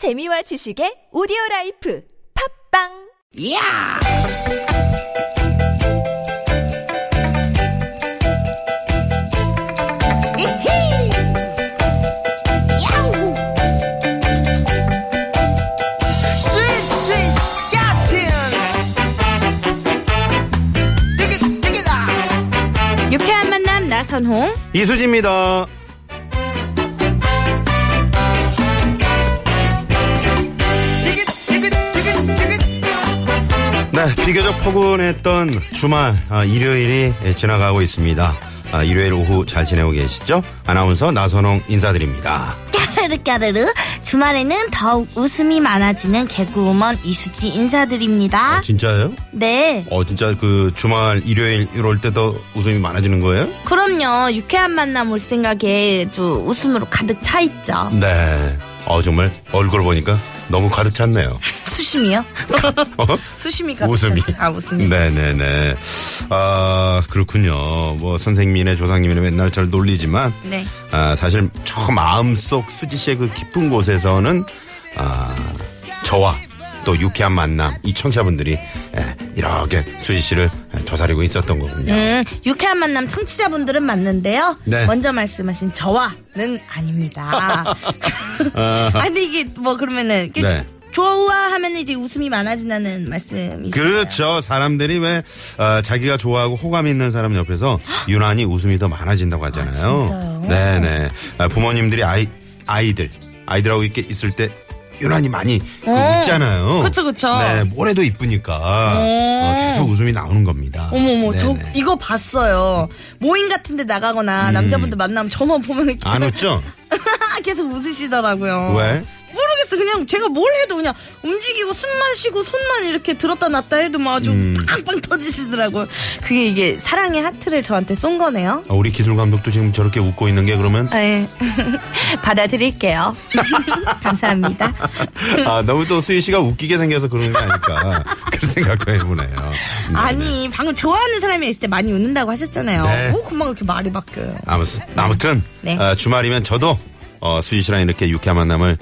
재미와 지식의 오디오라이프 팝빵. 이야! 유쾌한 만남 나선홍 이수지입니다. 네, 비교적 포근했던 주말 일요일이 지나가고 있습니다. 일요일 오후 잘 지내고 계시죠? 아나운서 나선홍 인사드립니다. 까르르 까르르 주말에는 더욱 웃음이 많아지는 개그우먼 이수지 인사드립니다. 진짜요? 네. 진짜 그 주말 일요일 이럴 때 더 웃음이 많아지는 거예요? 그럼요. 유쾌한 만남 올 생각에 아주 웃음으로 가득 차 있죠. 네. 정말 얼굴 보니까 너무 가득 찼네요. 수심이요? 수심이 가득 웃음이. 웃음이. 네네네. 그렇군요. 뭐 선생님이네 조상님이네 맨날 저를 놀리지만 네. 사실 저 마음속 수지 씨의 그 깊은 곳에서는 저와 또 유쾌한 만남 이 청취자분들이 이렇게 수지 씨를 도사리고 있었던 거군요. 유쾌한 만남 청취자분들은 맞는데요. 네. 먼저 말씀하신 저와는 아닙니다. 아니 이게 뭐 그러면은 네. 좋아하면 이제 웃음이 많아지는 말씀이시죠. 그렇죠. 사람들이 왜 자기가 좋아하고 호감 있는 사람 옆에서 유난히 웃음이 더 많아진다고 하잖아요. 네네. 부모님들이 아이들하고 이렇게 있을 때. 유난히 많이 웃잖아요. 그렇죠, 그렇죠. 네, 뭐래도 이쁘니까 계속 웃음이 나오는 겁니다. 어머머, 저 이거 봤어요. 모임 같은데 나가거나 남자분들 만나면 저만 보면 안 웃죠? 계속 웃으시더라고요. 왜? 모르겠어. 그냥 제가 뭘 해도 그냥 움직이고 숨만 쉬고 손만 이렇게 들었다 놨다 해도 막 아주 빵빵 터지시더라고요. 그게 이게 사랑의 하트를 저한테 쏜 거네요. 우리 기술 감독도 지금 저렇게 웃고 있는 게 그러면? 네. 받아들일게요. 감사합니다. 너무 또 수희 씨가 웃기게 생겨서 그러는 게 아닐까. 그런 생각도 해보네요. 네. 아니 방금 좋아하는 사람이 있을 때 많이 웃는다고 하셨잖아요. 네. 오, 금방 그렇게 말이 바뀌어요. 아무튼 네. 주말이면 저도 수지 씨랑 이렇게 유쾌한 만남을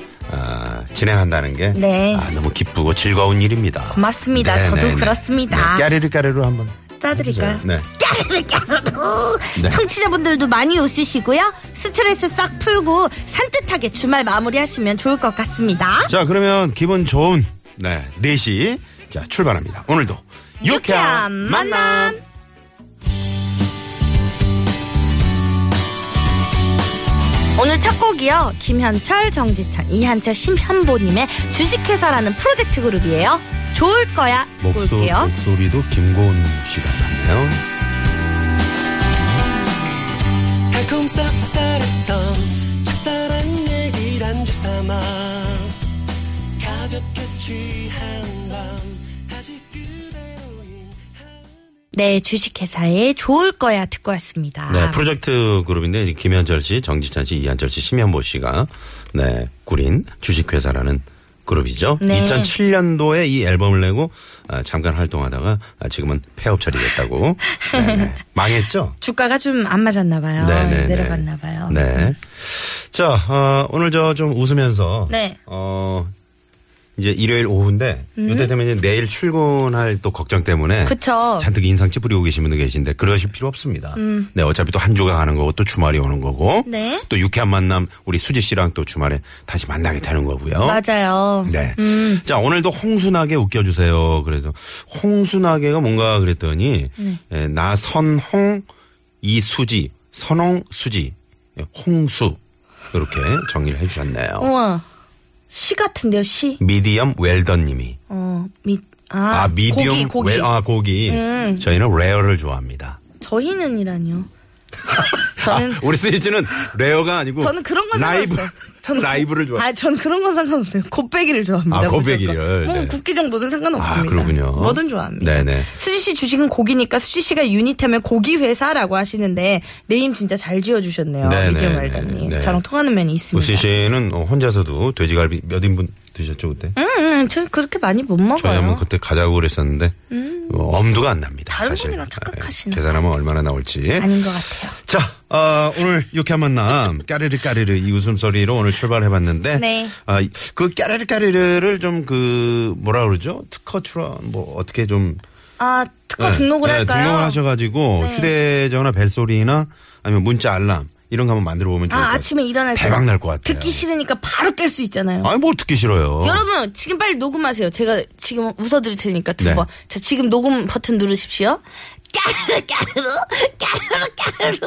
진행한다는 게 네. 너무 기쁘고 즐거운 일입니다. 고맙습니다. 네, 저도 네, 그렇습니다. 네. 까르르 한번 따드릴까요? 네. 까르르. 청취자분들도 많이 웃으시고요. 스트레스 싹 풀고 산뜻하게 주말 마무리하시면 좋을 것 같습니다. 자 그러면 기분 좋은 4시 자 출발합니다. 오늘도 유쾌한 만남. 오늘 첫 곡이요. 김현철, 정지찬, 이한철, 심현보님의 주식회사라는 프로젝트 그룹이에요. 좋을 거야. 볼게요. 목소리도 김고은 씨 닮았네요. 달콤 쌉쌀했던 첫사랑 얘기를 안주 삼아 가볍게 취한 밤 네, 주식회사의 좋을 거야 듣고 왔습니다. 네, 프로젝트 그룹인데 김현철 씨, 정지찬 씨, 이한철 씨, 심현보 씨가 네 꾸린 주식회사라는 그룹이죠. 네. 2007년도에 이 앨범을 내고 잠깐 활동하다가 지금은 폐업 처리됐다고. 망했죠? 주가가 좀 안 맞았나 봐요. 네네네. 내려갔나 봐요. 네. 자, 오늘 저 좀 웃으면서 네. 이제 일요일 오후인데 이때 되면 이제 내일 출근할 또 걱정 때문에 그쵸. 잔뜩 인상 찌푸리고 계신 분들 계신데 그러실 필요 없습니다. 네, 어차피 또 한 주가 가는 거고 또 주말이 오는 거고 네. 또 유쾌한 만남 우리 수지 씨랑 또 주말에 다시 만나게 되는 거고요. 맞아요. 네. 자, 오늘도 홍순하게 웃겨주세요. 그래서 홍순하게가 뭔가 그랬더니 네, 나선홍 이수지 선홍 수지 홍수 이렇게 정리를 해주셨네요. 우와. 시 같은데요, 시? 미디엄 웰던 님이. 미디엄 고기. 고기. 저희는 레어를 좋아합니다. 저희는이라뇨. 저는. 우리 스위치는 레어가 아니고. 저는 그런 건 상관없어요. 저는 라이브를 좋아해요. 저는 그런 건 상관없어요. 곱빼기를 좋아합니다. 곱빼기를. 뭐, 네. 굽기 정도는 상관없습니다. 그렇군요. 뭐든 좋아합니다. 네네. 수지 씨 주식은 고기니까 수지 씨가 유니템의 고기회사라고 하시는데, 네임 진짜 잘 지어주셨네요. 미디어 말단님. 저랑 통하는 면이 있습니다. 수지 씨는 혼자서도 돼지갈비 몇 인분 드셨죠 그때? 저 그렇게 많이 못 먹어요. 저희 한번 그때 가자고 그랬었는데 엄두가 안 납니다. 다른 사실. 분이랑 착각하시나? 계산하면 얼마나 나올지. 아닌 것 같아요. 자, 오늘 유쾌한 만남 까르르 까르르 이 웃음소리로 오늘 출발해봤는데 네. 그 까르르 까르르를 좀 그 뭐라 그러죠? 특허 출원 뭐 어떻게 좀. 특허 등록을 할까요? 등록을 하셔가지고 네. 휴대전화 벨소리나 아니면 문자 알람. 이런 거 한번 만들어 보면 좋을 것 같아요. 아침에 일어날 때. 대박 날 것 같아요. 듣기 싫으니까 바로 깰 수 있잖아요. 아니, 뭘 듣기 싫어요. 여러분, 지금 빨리 녹음하세요. 제가 지금 웃어드릴 테니까 두 번. 자, 지금 녹음 버튼 누르십시오. 까르르, 까르르, 까르르, 까르르.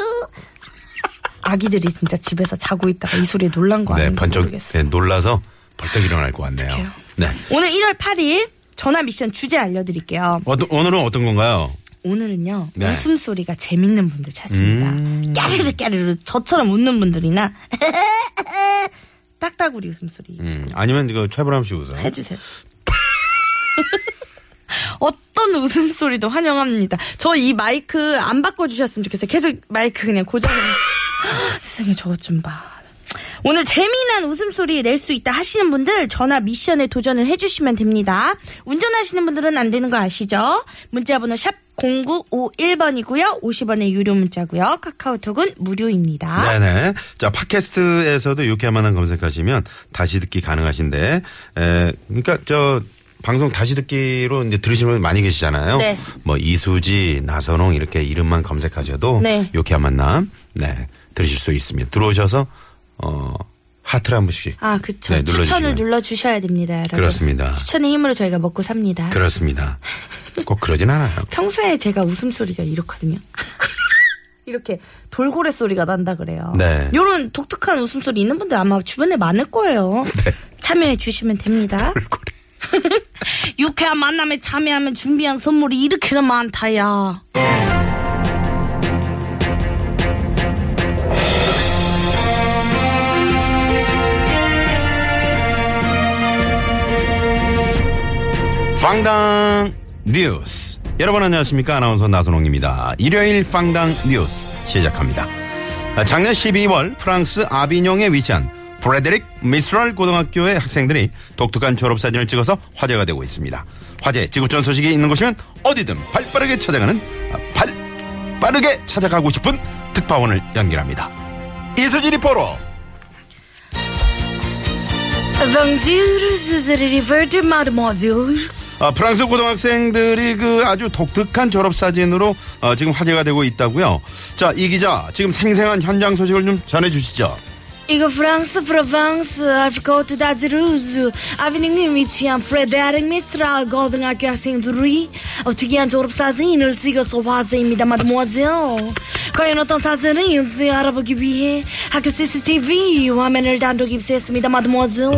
아기들이 진짜 집에서 자고 있다가 이 소리에 놀란 거 아닌가 모르겠어요. 네, 놀라서 벌떡 일어날 것 같네요. 어떡해요. 네. 오늘 1월 8일 전화 미션 주제 알려드릴게요. 오늘은 어떤 건가요? 오늘은요 네. 웃음소리가 재밌는 분들 찾습니다. 까르르 까르르 저처럼 웃는 분들이나 딱따구리 웃음소리 아니면 이거 최불암 씨 웃어 해주세요. 어떤 웃음소리도 환영합니다. 저 이 마이크 안 바꿔주셨으면 좋겠어요. 계속 마이크 그냥 고정해. 세상에 저것 좀 봐. 오늘 재미난 웃음소리 낼 수 있다 하시는 분들 전화 미션에 도전을 해주시면 됩니다. 운전하시는 분들은 안 되는 거 아시죠? 문자번호 샵 0951번이고요. 50원의 유료 문자고요. 카카오톡은 무료입니다. 네네. 자 팟캐스트에서도 유쾌한 만남 검색하시면 다시 듣기 가능하신데 그러니까 저 방송 다시 듣기로 이제 들으시는 분 많이 계시잖아요. 네. 뭐 이수지, 나선홍 이렇게 이름만 검색하셔도 네. 유쾌한 만남 네 들으실 수 있습니다. 들어오셔서 하트를 한 번씩. 아, 그쵸. 네, 추천을 눌러주셔야 됩니다, 여러분. 그렇습니다. 추천의 힘으로 저희가 먹고 삽니다. 그렇습니다. 꼭 그러진 않아요. 평소에 제가 웃음소리가 이렇거든요. 이렇게 돌고래 소리가 난다 그래요. 네. 요런 독특한 웃음소리 있는 분들 아마 주변에 많을 거예요. 네. 참여해 주시면 됩니다. 돌고래. 유쾌한 만남에 참여하면 준비한 선물이 이렇게나 많다야. 빵당 뉴스 여러분 안녕하십니까. 아나운서 나선홍입니다. 일요일 빵당 뉴스 시작합니다. 작년 12월 프랑스 아비뇽에 위치한 프레데릭 미스랄 고등학교의 학생들이 독특한 졸업사진을 찍어서 화제가 되고 있습니다. 화제 지구촌 소식이 있는 곳이면 어디든 발빠르게 찾아가고 싶은 특파원을 연결합니다. 이수지 리포터. 프랑스 고등학생들이 그 아주 독특한 졸업사진으로 지금 화제가 되고 있다고요. 자, 이 기자 지금 생생한 현장 소식을 좀 전해주시죠. 이거 프랑스 프로방스 알프코트 다즈루즈 아비뇽에 위치한 프레데릭 미스랄 고등학교 학생들이 특이한 졸업사진을 찍어서 화제입니다. 마드모아젤 과연 어떤 사진인지 알아보기 위해 학교 CCTV 화면을 단독 입수했습니다. 마드모아젤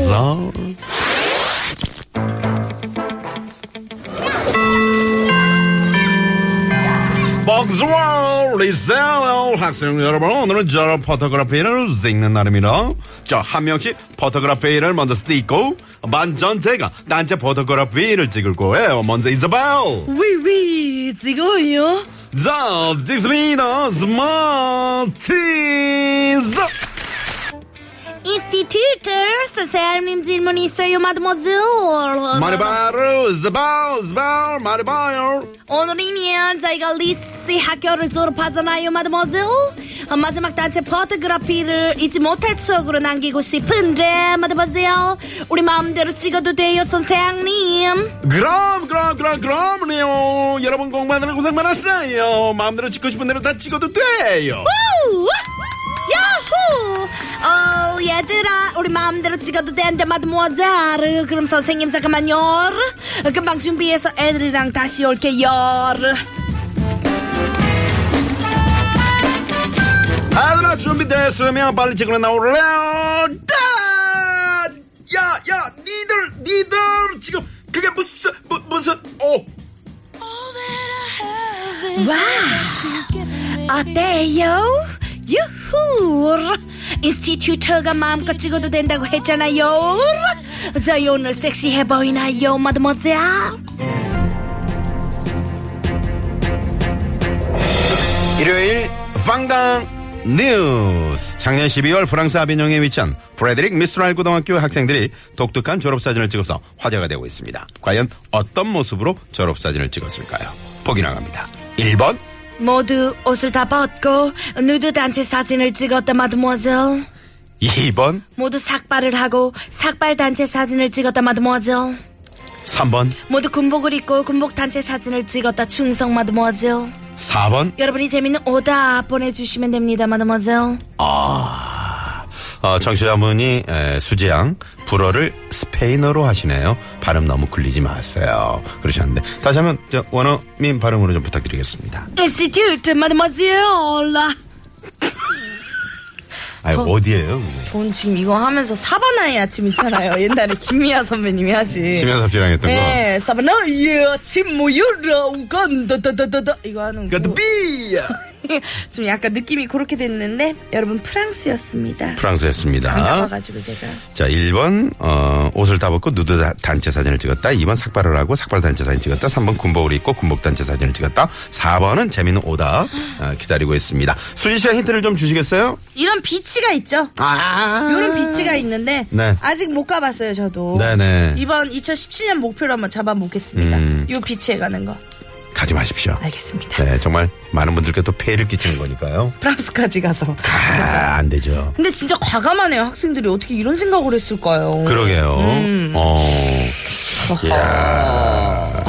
박수와 리셀로 학생 여러분 오늘은 저 포토그래피를 찍는 날입니다. 저 한 명씩 포토그래피를 먼저 찍고 반전 제가 단체 포토그래피를 찍을 거예요. 먼저 이사벨 위위 찍어요. 자 찍습니다. 스마트즈 인스티튜트 선생님 질문이 있어요. 마드모젤 말해봐요. 스발 말해봐요. 오늘이면 저희가 리스 학교를 졸업하잖아요. 마드모젤 마지막 단체 포토그래피를 잊지 못할 추억으로 남기고 싶은데 마드모젤 우리 마음대로 찍어도 돼요 선생님. 그럼요. 여러분 공부하느라 고생 많았어요. 마음대로 찍고 싶은 대로 다 찍어도 돼요. 야호! 얘들아, 우리 마음대로 찍어도 되는데, 마드모아젤. 그럼 선생님, 잠깐만요. 금방 준비해서 애들이랑 다시 올게요. 애들아, 준비됐으면 빨리 찍으러 나오래. 야, 니들, 지금, 그게 무슨, 와! 어때요? 유후! 인스티튜터가 마음껏 찍어도 된다고 했잖아요. 저희 오늘 섹시해 보이나요, 마드모젤? 일요일 방당 뉴스. 작년 12월 프랑스 아비뇽에 위치한 프레데릭 미스랄 고등학교 학생들이 독특한 졸업사진을 찍어서 화제가 되고 있습니다. 과연 어떤 모습으로 졸업사진을 찍었을까요? 보기 나갑니다. 1번, 모두 옷을 다 벗고 누드 단체 사진을 찍었다 마드모아젤. 2번, 모두 삭발을 하고 삭발 단체 사진을 찍었다 마드모아젤. 3번, 모두 군복을 입고 군복 단체 사진을 찍었다 충성 마드모아젤. 4번, 여러분이 재밌는 오답 보내주시면 됩니다 마드모아젤. 청취자분이 수지양 불어를 스페인어로 하시네요. 발음 너무 굴리지 마세요 그러셨는데, 다시 한번 원어민 발음으로 좀 부탁드리겠습니다. 인스티튜트 마드모아젤. 아니 어디예요? 전 지금 이거 하면서 사바나의 아침 있잖아요. 옛날에 김미아 선배님이 하신 심현섭 씨랑 했던 거. 네, 사바나의 아침 모여라 우간다 다다다다 이거 하는 거. 가드비야. 좀 약간 느낌이 그렇게 됐는데 여러분 프랑스였습니다. 프랑스였습니다. 반가워가지고 제가. 자, 1번 옷을 다 벗고 누드 단체 사진을 찍었다. 2번 삭발을 하고 삭발 단체 사진 찍었다. 3번 군복을 입고 군복 단체 사진을 찍었다. 4번은 재미있는 오답 기다리고 있습니다. 수지 씨가 힌트를 좀 주시겠어요? 이런 비치가 있죠. 이런 비치가 있는데 네. 아직 못 가봤어요 저도. 네네. 이번 2017년 목표로 한번 잡아보겠습니다. 이 비치에 가는 거. 가지 마십시오. 알겠습니다. 네, 정말 많은 분들께 또 폐해를 끼치는 거니까요. 프랑스까지 가서. 안 되죠. 근데 진짜 과감하네요. 학생들이 어떻게 이런 생각을 했을까요? 그러게요. 이야.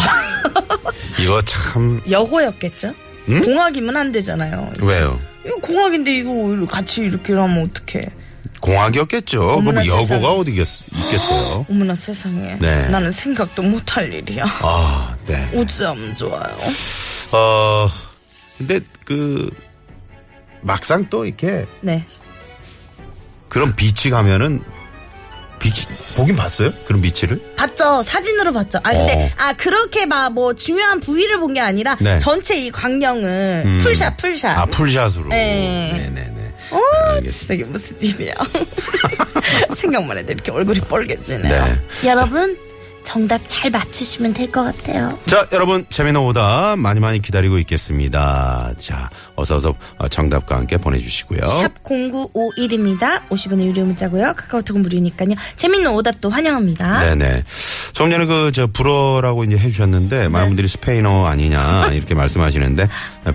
이거 참. 여고였겠죠? 응? 공학이면 안 되잖아요. 이거. 왜요? 이거 공학인데 이거 같이 이렇게 하면 어떡해. 공학이었겠죠. 그럼 여고가 어디 있겠어요? 어머나 세상에. 네. 나는 생각도 못할 일이야. 네. 어쩜 좋아요. 근데 그 막상 또 이렇게 네. 그런 비치 가면은 비치 보긴 봤어요? 그런 비치를? 봤죠. 사진으로 봤죠. 근데 그렇게 막 뭐 중요한 부위를 본 게 아니라 네. 전체 이 광경을 풀샷. 풀샷으로. 네. 네네. 진짜 이게 무슨 일이야. 생각만 해도 이렇게 얼굴이 뻘개지네요. 네. 여러분 정답 잘 맞추시면 될 것 같아요. 자, 여러분 재미난 오답 많이 기다리고 있겠습니다. 자, 어서 정답과 함께 보내주시고요. 샵 0951입니다. 50원의 유료 문자고요. 카카오톡은 무료니까요. 재미있는 오답도 환영합니다. 네네. 조금 전에 불어라고 이제 해주셨는데 네. 많은 분들이 스페인어 아니냐 이렇게 말씀하시는데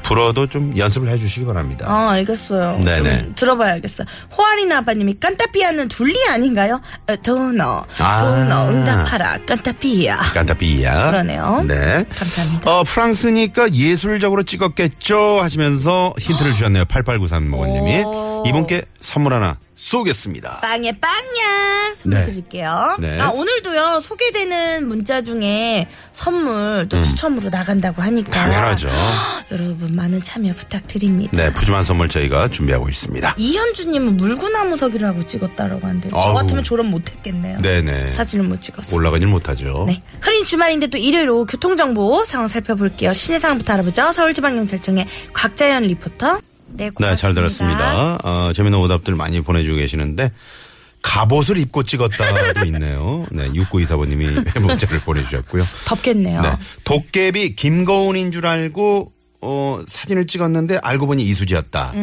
불어도 좀 연습을 해주시기 바랍니다. 알겠어요. 네네. 좀 들어봐야겠어요. 호아리나 아빠님이 깐타피아는 둘리 아닌가요? 도너 응답하라. 깐타피아. 그러네요. 네. 감사합니다. 프랑스니까 예술적으로 찍었겠죠? 하시면서 힌트를 주셨네요. 8893 모건님이. 이분께 선물 하나 쏘겠습니다. 빵야. 선물 네. 드릴게요. 네. 오늘도요, 소개되는 문자 중에 선물 또 추첨으로 나간다고 하니까. 당연하죠. 여러분, 많은 참여 부탁드립니다. 네, 푸짐한 선물 저희가 준비하고 있습니다. 이현주님은 물구나무서기라고 찍었다라고 하는데, 저 같으면 졸업 못했겠네요. 네네. 사진을 못 찍었어요. 올라가질 못하죠. 네. 흐린 주말인데 또 일요일 오후 교통정보 상황 살펴볼게요. 시내 상황부터 알아보죠. 서울지방경찰청의 곽자연 리포터. 네, 고맙습니다. 네, 잘 들었습니다. 재미있는 오답들 많이 보내주고 계시는데 갑옷을 입고 찍었다도 있네요. 네, 6924번님이 문자를 보내주셨고요. 덥겠네요. 네, 도깨비 김고은인 줄 알고 사진을 찍었는데 알고 보니 이수지였다.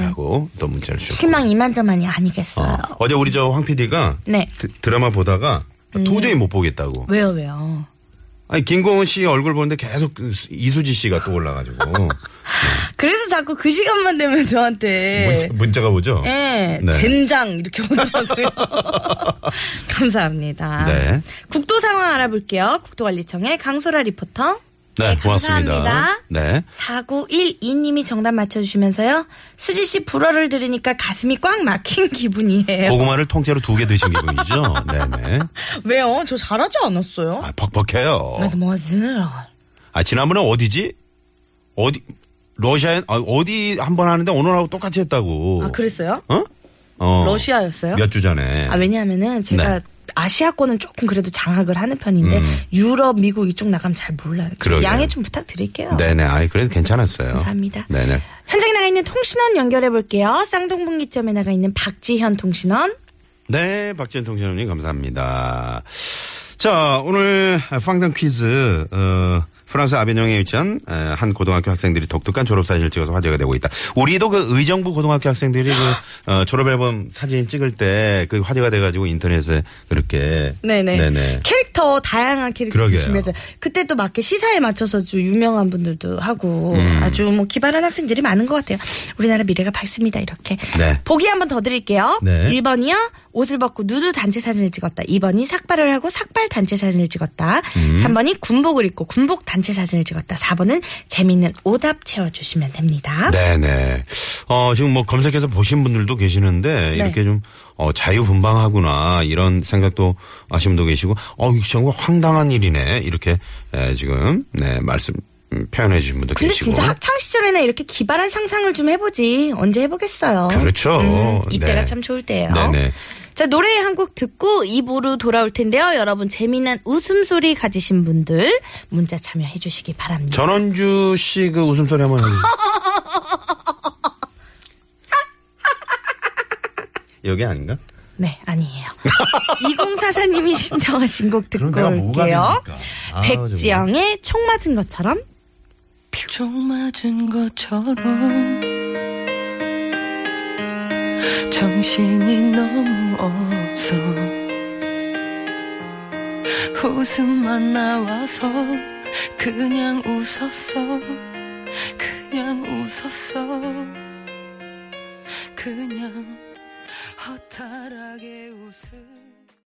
라고 또 문자를 주셨고. 실망 이만저만이 아니겠어요. 어제 우리 황 PD가 네. 드라마 보다가 도저히 못 보겠다고. 왜요? 아니, 김고은 씨 얼굴 보는데 계속 이수지 씨가 또 올라가지고. 네. 그래서 자꾸 그 시간만 되면 저한테. 문자가 오죠? 네. 젠장 이렇게 오더라고요. 감사합니다. 네. 국도 상황 알아볼게요. 국도관리청의 강소라 리포터. 네, 고맙습니다. 네. 4912님이 정답 맞춰주시면서요. 수지 씨 불어를 들으니까 가슴이 꽉 막힌 기분이에요. 고구마를 통째로 2개 드신 기분이죠? 네네. 왜요? 저 잘하지 않았어요? 퍽퍽해요. 지난번에 어디지? 러시아에, 어디 한번 하는데 오늘하고 똑같이 했다고. 그랬어요? 러시아였어요? 몇 주 전에. 왜냐하면은 제가. 네. 아시아권은 조금 그래도 장악을 하는 편인데 유럽, 미국 이쪽 나가면 잘 몰라요. 양해 좀 부탁드릴게요. 네네. 그래도 괜찮았어요. 감사합니다. 네네. 현장에 나가 있는 통신원 연결해 볼게요. 쌍동분기점에 나가 있는 박지현 통신원. 네, 박지현 통신원님 감사합니다. 자, 오늘 팡당 퀴즈 프랑스 아비뇽에 위치한 한 고등학교 학생들이 독특한 졸업사진을 찍어서 화제가 되고 있다. 우리도 그 의정부 고등학교 학생들이 그 졸업앨범 사진 찍을 때 그 화제가 돼가지고 인터넷에 그렇게. 네네. 네네. 캐릭터, 다양한 캐릭터 준비해서. 그때 또 맞게 시사에 맞춰서 주 유명한 분들도 하고 아주 뭐 기발한 학생들이 많은 것 같아요. 우리나라 미래가 밝습니다. 이렇게. 네. 보기 한 번 더 드릴게요. 네. 1번이요. 옷을 벗고 누드 단체 사진을 찍었다. 2번이 삭발을 하고 삭발 단체 사진을 찍었다. 3번이 군복을 입고 군복 단체 사진을 찍었다. 4번은 재미있는 오답 채워주시면 됩니다. 네네. 지금 뭐 검색해서 보신 분들도 계시는데 네. 이렇게 좀 자유분방하구나 이런 생각도 하신 분도 계시고 이 정말 황당한 일이네 이렇게 지금 네 말씀 표현해 주신 분도 근데 계시고. 근데 진짜 학창 시절에는 이렇게 기발한 상상을 좀 해보지 언제 해보겠어요. 그렇죠. 이때가 네. 참 좋을 때예요. 네네. 자, 노래 한 곡 듣고 2부로 돌아올 텐데요. 여러분 재미난 웃음소리 가지신 분들 문자 참여해 주시기 바랍니다. 전원주 씨 그 웃음소리 한번 해주세요. 여기 아닌가? 네, 아니에요. 2044님이 신청하신 곡 듣고 올게요. 백지영의 총 맞은 것처럼. 총 맞은 것처럼 정신이 너무 없어 웃음만 나와서 그냥 웃었어 그냥 웃었어 그냥 허탈하게 웃음